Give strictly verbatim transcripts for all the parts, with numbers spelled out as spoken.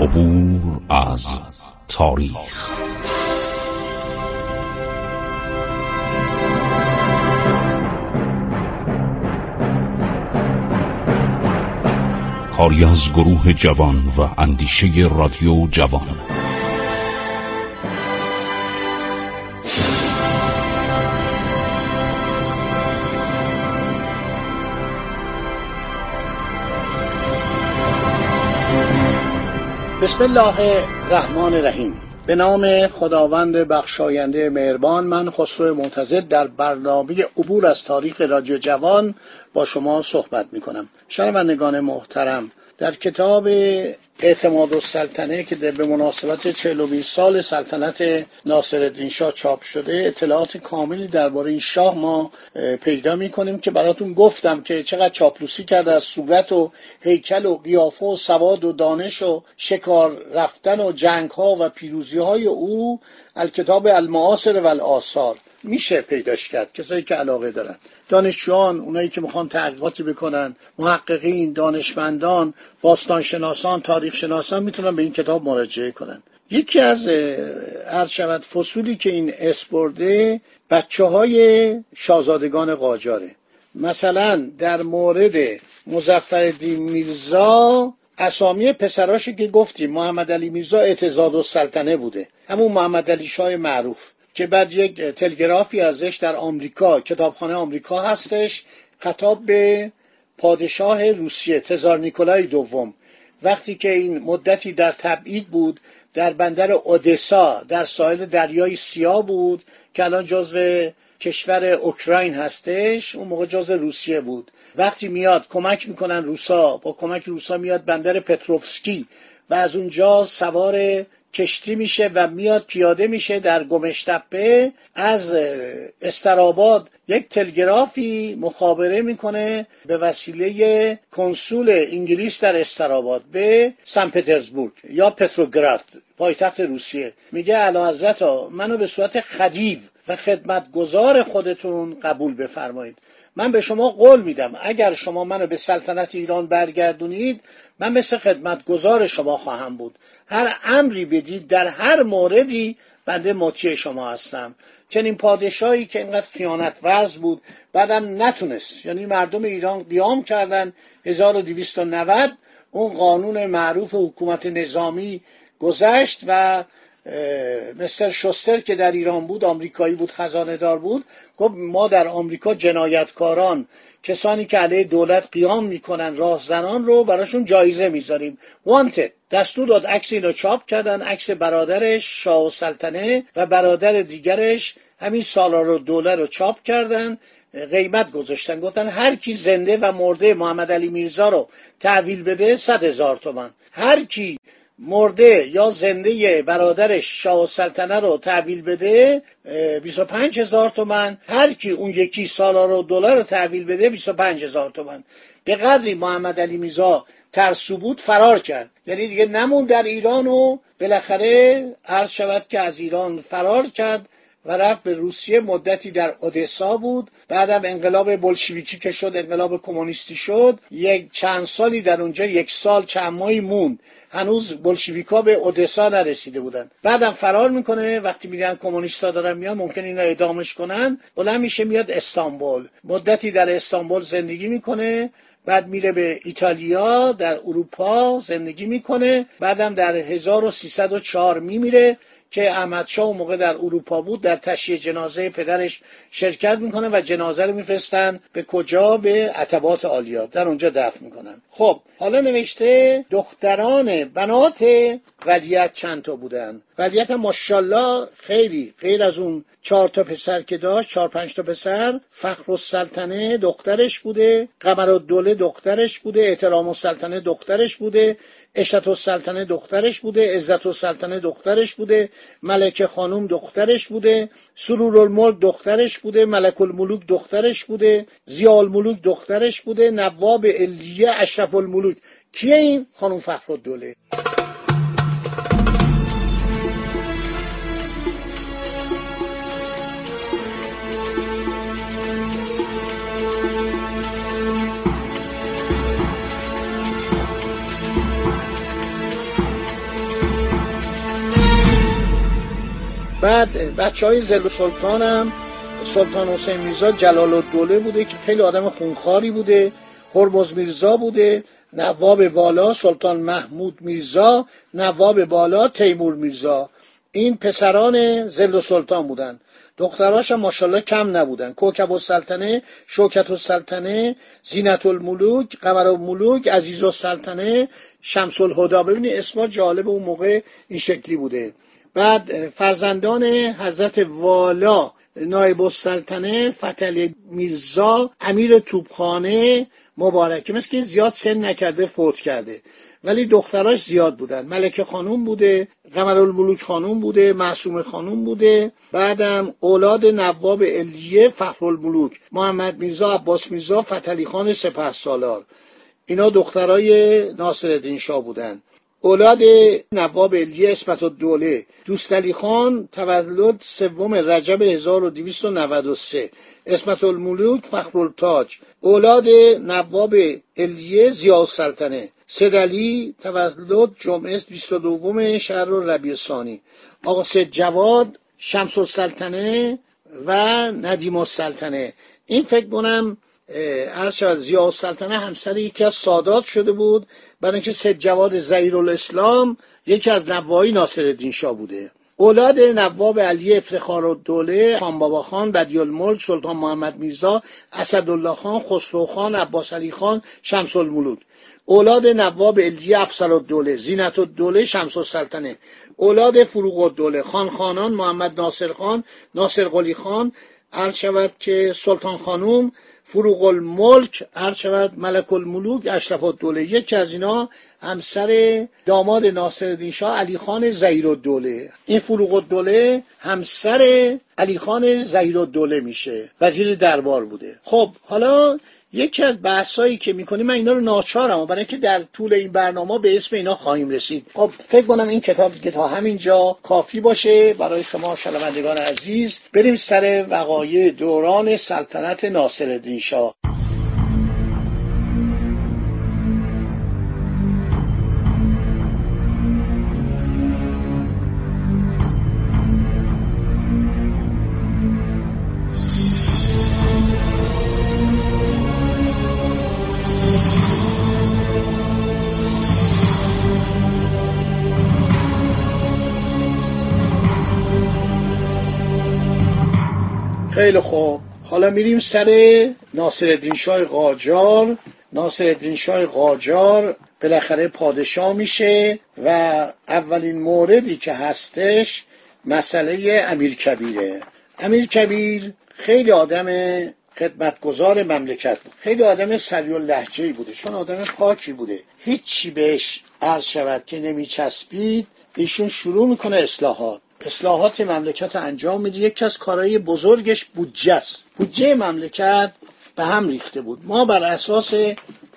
عبور از تاریخ. کاری از گروه جوان و اندیشه رادیو جوان. بسم الله الرحمن الرحیم. به نام خداوند بخشاینده مهربان. من خسرو منتظر در برنامه عبور از تاریخ رادیو جوان با شما صحبت می کنم. شنوندگان محترم، در کتاب اعتمادالسلطنه که به مناسبت چهل و دو سال سلطنت ناصرالدین شاه چاپ شده، اطلاعات کاملی درباره این شاه ما پیدا می‌کنیم که براتون گفتم که چقدر چاپلوسی کرده از صورت و هیکل و قیافه و سواد و دانش و شکار رفتن و جنگ‌ها و پیروزی‌های او. الکتاب المعاصر و الاثار میشه پیداش کرد. کسایی که علاقه دارن، دانشجویان، اونایی که میخوان تحقیقاتی بکنن، محققین، دانشمندان، باستانشناسان، تاریخشناسان میتونن به این کتاب مراجعه کنن. یکی از عرض شود فصولی که این اسپرده بچه‌های شاهزادگان قاجاره. مثلا در مورد مظفرالدین میرزا اسامی پسراشی که گفتیم، محمد علی میرزا اعتمادالسلطنه بوده، همون محمد علی شاه معروف که بعد یک تلگرافی ازش در آمریکا، کتابخانه آمریکا هستش، خطاب به پادشاه روسیه تزار نیکولای دوم، وقتی که این مدتی در تبعید بود، در بندر اودسا در ساحل دریای سیاه بود که الان جزو کشور اوکراین هستش، اون موقع جزو روسیه بود. وقتی میاد کمک میکنن روسا، با کمک روسا میاد بندر پتروفسکی و از اونجا سوار کشتی میشه و میاد پیاده میشه در گمشتپه. از استراباد یک تلگرافی مخابره میکنه به وسیله کنسول انگلیس در استراباد به سن پترزبورگ یا پتروگراد پایتخت روسیه، میگه اعلیحضرت ها منو به صورت خدیو و خدمتگزار خودتون قبول بفرمایید. من به شما قول میدم اگر شما منو به سلطنت ایران برگردونید من مثل خدمتگزار شما خواهم بود. هر امری بدید در هر موردی بنده مطیع شما هستم. چنین پادشاهی که اینقدر خیانت ورز بود بعدم نتونست، یعنی مردم ایران قیام کردن هزار و دویست و نود، اون قانون معروف حکومت نظامی گذشت و مستر شوستر که در ایران بود، آمریکایی بود، خزانه دار بود، گفت ما در آمریکا جنایتکاران، کسانی که علیه دولت قیام میکنن، راهزنان رو براشون جایزه میذاریم. وانتد دستور داد، عکس اینو چاپ کردن، عکس برادرش شاه السلطنه و برادر دیگرش همین سلورالملک رو چاپ کردن، قیمت گذاشتن، گفتن هر کی زنده و مرده محمد علی میرزا رو تحویل بده صد هزار تومان، هر کی مرده یا زنده برادرش شاه السلطنه رو تحویل بده بیست و پنج هزار تومان، هر کی اون یکی سلورالملک رو تحویل بده بیست و پنج هزار تومان. به قدری محمد علی میرزا ترسوبوت فرار کرد، یعنی دیگه نمون در ایران و بالاخره عرض شود که از ایران فرار کرد و رفت به روسیه، مدتی در اودسا بود. بعدم انقلاب بلشویکی که شد، انقلاب کمونیستی شد، یک چند سالی در اونجا، یک سال چند ماهی موند، هنوز بلشویکا به اودسا نرسیده بودن. بعدم فرار میکنه، وقتی میگن کمونیستا دارن میان ممکن اینا اعدامش کنن، بلند میشه میاد استانبول، مدتی در استانبول زندگی میکنه، بعد میره به ایتالیا، در اروپا زندگی میکنه، بعدم در هزار و سیصد و چهار میمیره که احمد شاه اون موقع در اروپا بود، در تشییع جنازه پدرش شرکت میکنه و جنازه رو میفرستن به کجا؟ به عتبات عالیه، در اونجا دفن میکنن. خب حالا نوشته دختران بنات ولیعت چند تا بودن؟ ولیعت ماشاءالله خیلی، غیر از اون چهار تا پسر که داشت، چهار پنج تا پسر، فخر السلطنه دخترش بوده، قمرالدوله دخترش بوده، اعرام السلطنه دخترش بوده، عشت السلطنه دخترش بوده، عزت السلطنه دخترش بوده، ملکه خانم دخترش بوده، سلورالملک دخترش بوده، ملک الملوک دخترش بوده، زیال الملوک دخترش بوده، نواب علیه اشرف الملوک. کیه این؟ خانم فخرالدوله. بعد بچه های زلو سلطان هم، سلطان حسین میرزا جلال الدوله بوده که خیلی آدم خونخواری بوده، هرموز میرزا بوده، نواب والا سلطان محمود میرزا، نواب بالا تیمور میرزا. این پسران زلو سلطان بودن. دختراش هم ماشاءالله کم نبودن. کوکب السلطنه، شوکت السلطنه، زینت الملوک، قمر الملوک، عزیز السلطنه، شمس الهدا. ببینید اسما جالب اون موقع این شکلی بوده. بعد فرزندان حضرت والا نایب السلطنه فتحعلی میرزا، امیر توپخانه مبارک، مثل که زیاد سن نکرده فوت کرده، ولی دختراش زیاد بودن. ملک خانوم بوده، قمرالملوک خانوم بوده، معصوم خانوم بوده. بعدم اولاد نواب علیه فخرالملوک، محمد میرزا، عباس میرزا، فتحعلی خان سپهسالار. اینا دخترای ناصرالدین شاه بودن. اولاد نواب علیه عصمت الدوله، دوست علی خان تولد سوم رجب هزار و دویست و نود و سه، عصمت الملوک فخرالتاج، اولاد نواب علیه ضیاء السلطنه، سیدعلی تولد جمعه بیست و دوم شهر ربیع الثانی، آقا سید جواد، شمس السلطنه و ندیم السلطنه. این فکر کنم ارشد ضیاء السلطنه همسر یکی از سادات شده بود، برای اینکه سید جواد ظهیرالاسلام یکی از نوای ناصرالدین شاه بوده. اولاد نواب علی افتخارالدوله، خان بابا خان، بدیعالملک، سلطان محمد میرزا، اسدالله خان، خسرو خان، عباس علی خان، شمس الملوک. اولاد نواب علی افسرالدوله، زینت الدوله، شمس السلطنه. اولاد فروغ الدوله، خان خانان، محمد ناصر خان، ناصر قلی خان، ارشد که سلطان خانوم، فروغ الملک، هر شود ملک الملوک، اشرف الدوله. یکی از اینا همسر داماد ناصرالدین شاه علی خان ظهیرالدوله. این فروغ الدوله همسر علی خان ظهیرالدوله میشه، وزیر دربار بوده. خب حالا یکی از بحثایی که میکنیم، من اینا رو ناچارم برای اینکه در طول این برنامه به اسم اینا خواهیم رسید. خب فکر کنم این کتاب دیگه تا همینجا کافی باشه برای شما شنوندگان عزیز. بریم سر وقایع دوران سلطنت ناصرالدین شاه. خیلی خوب، حالا میریم سر ناصرالدین شاه قاجار. ناصرالدین شاه قاجار بالاخره پادشاه میشه و اولین موردی که هستش مسئله امیرکبیره. امیرکبیر خیلی آدم خدمتگزار مملکت بود، خیلی آدم سریع اللهجه‌ای بوده، چون آدم پاکی بوده، هیچی بهش عرض شود که نمیچسبید. ایشون شروع میکنه اصلاحات اصلاحات مملکت رو انجام میده. یکی از کارهای بزرگش بودجه است. بودجه مملکت به هم ریخته بود. ما بر اساس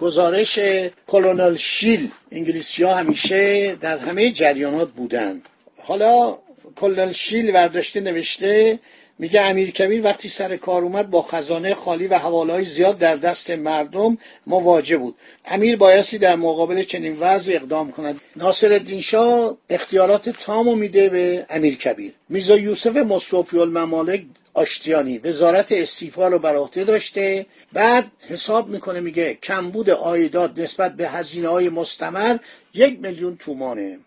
گزارش کلنل شیل، انگلیسی‌ها همیشه در همه جریانات بودن. حالا کلنل شیل ورداشته نوشته، میگه امیرکبیر وقتی سر کار اومد با خزانه خالی و حواله‌های زیاد در دست مردم مواجه بود. امیر بایستی در مقابل چنین وضع اقدام کند. ناصرالدین شاه اختیارات تامو میده به امیرکبیر. میرزا یوسف مصطفی الممالک آشتیانی وزارت استیفا رو بر عهده داشته. بعد حساب میکنه، میگه کمبود عایدات نسبت به هزینه‌های مستمر یک میلیون تومانه.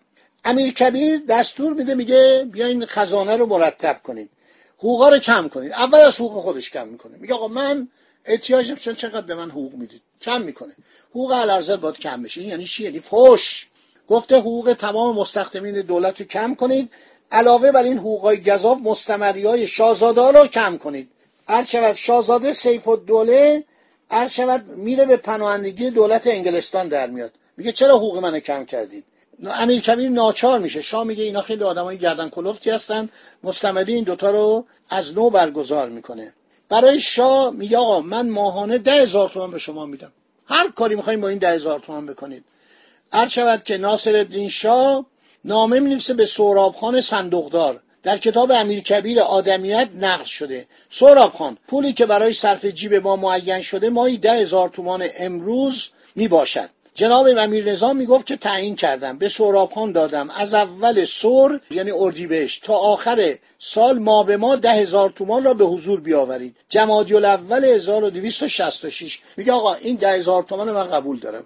امیرکبیر دستور میده، میگه بیاین خزانه رو مرتب کنید، حقوقا رو کم کنید. اول از حقوق خودش کم میکنه، میگه آقا من احتیاجم، چون چقدر به من حقوق میدید؟ کم میکنه. حقوق الارذل باید کم بشه. این یعنی چی؟ یعنی فوش. گفته حقوق تمام مستخدمین دولت رو کم کنید، علاوه بر این حقوقای گزاف مستمریای شاهزاده رو کم کنید. ارشد شاهزاده سیف الدوله ارشد میره به پناهندگی دولت انگلستان در میاد، میگه چرا حقوق منو کم کردید؟ امیرکبیر ناچار میشه. شاه میگه اینا خیلی آدمای گردن کلفتی هستن، مستمری این دوتا رو از نو برگزار میکنه. برای شاه میگه آقا من ماهانه ده هزار تومان به شما میدم، هر کاری میخواین با این ده هزار تومان بکنید. عرض شود که ناصرالدین شاه نامه مینویسه به سهراب خان صندوقدار. در کتاب امیرکبیر آدمیت نقل شده: سهراب خان، پولی که برای صرف جیب ما معین شده ماهی ده هزار تومان امروز میباشد. جناب امیررضا میگفت که تعیین کردم، به سهراب خان دادم، از اول سر یعنی اردیبهشت تا آخر سال ما به ما ده هزار تومان را به حضور بیاورید. جمادی الاول هزار و دویست و شصت و شش میگه آقا این ده هزار تومان من قبول دارم.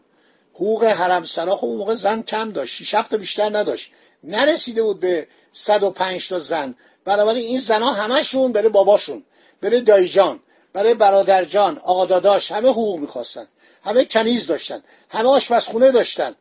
حقوق حرمسرا خب اون موقع زن کم داشت، شش هفت تا بیشتر نداشت، نرسیده بود به صد و پنج تا زن. بنابراین این زنا همشون برای باباشون، برای دایجان، برای برادرجان، آقا داداش، همه حقوق میخواستن، همه کنیز داشتن، همه آشپزخونه داشتن.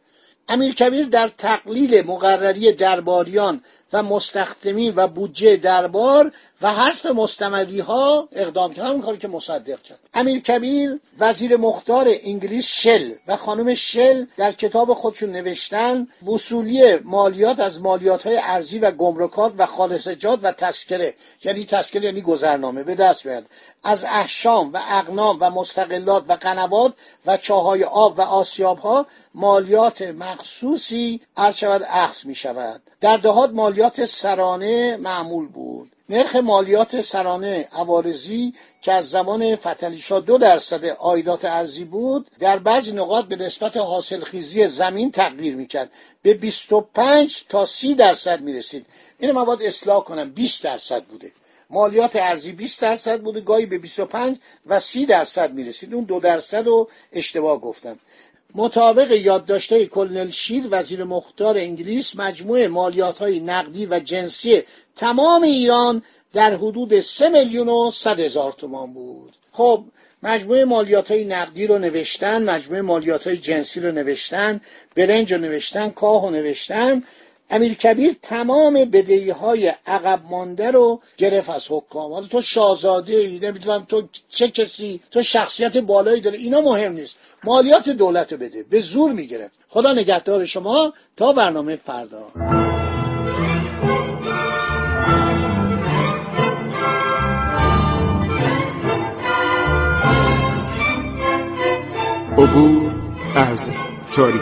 امیرکبیر در تقلیل مقرری درباریان و مستخدمین و بودجه دربار و حذف مستمری ها اقدام کرد، همون کاری که مصدق کرد. امیرکبیر وزیر مختار انگلیس شل و خانم شل در کتاب خودشون نوشتن وصولی مالیات از مالیات های ارزی و گمرکات و خالصجات و تذکره، یعنی تذکره یعنی گذرنامه، به دست بیاد. از احشام و اقنام و مستقلات و قنوات و چاهای آب و آسیاب ها مالیات مخصوصی ارشد اخذ می شود. در دهات مالیات سرانه معمول بود. نرخ مالیات سرانه عوارضی که از زمان فتحعلی شاه دو درصد عایدات ارزی بود، در بعضی نقاط به نسبت حاصلخیزی زمین تغییر میکرد، به بیست و پنج تا سی درصد میرسید. اینو من باید اصلاح کنم، بیست درصد بوده مالیات ارزی، بیست درصد بوده، گاهی به بیست و پنج و سی درصد میرسید. اون دو درصد رو اشتباه گفتم. مطابق یادداشت‌های کلنل شیل وزیر مختار انگلیس، مجموع مالیات‌های نقدی و جنسی تمام ایران در حدود سه میلیون و صد هزار تومان بود. خب مجموع مالیات‌های نقدی رو نوشتن، مجموع مالیات‌های جنسی رو نوشتن، برنج رو نوشتن، کاه رو نوشتن. امیرکبیر تمام بدهی‌های عقب مانده رو گرفت از حکام. حالا تو شاهزاده ای، نمی‌دونم تو چه کسی، تو شخصیت بالایی داره، اینا مهم نیست، مالیات دولت رو بده. به زور می‌گرفت. خدا نگهدار شما تا برنامه فردا. عبور از تاریخ.